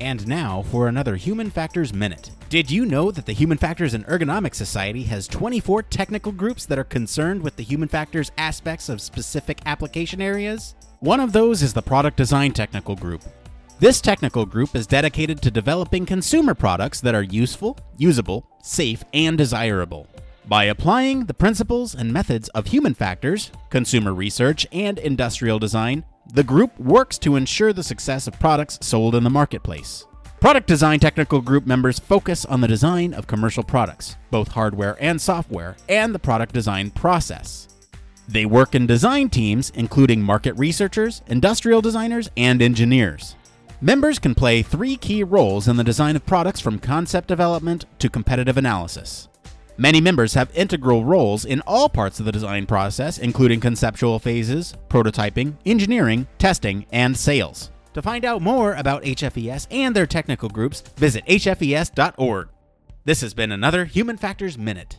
And now for another Human Factors Minute. Did you know that the Human Factors and Ergonomics Society has 24 technical groups that are concerned with the human factors aspects of specific application areas? One of those is the Product Design Technical Group. This technical group is dedicated to developing consumer products that are useful, usable, safe, and desirable. By applying the principles and methods of human factors, consumer research, and industrial design, the group works to ensure the success of products sold in the marketplace. Product Design Technical Group members focus on the design of commercial products, both hardware and software, and the product design process. They work in design teams, including market researchers, industrial designers, and engineers. Members can play three key roles in the design of products from concept development to competitive analysis. Many members have integral roles in all parts of the design process, including conceptual phases, prototyping, engineering, testing, and sales. To find out more about HFES and their technical groups, visit hfes.org. This has been another Human Factors Minute.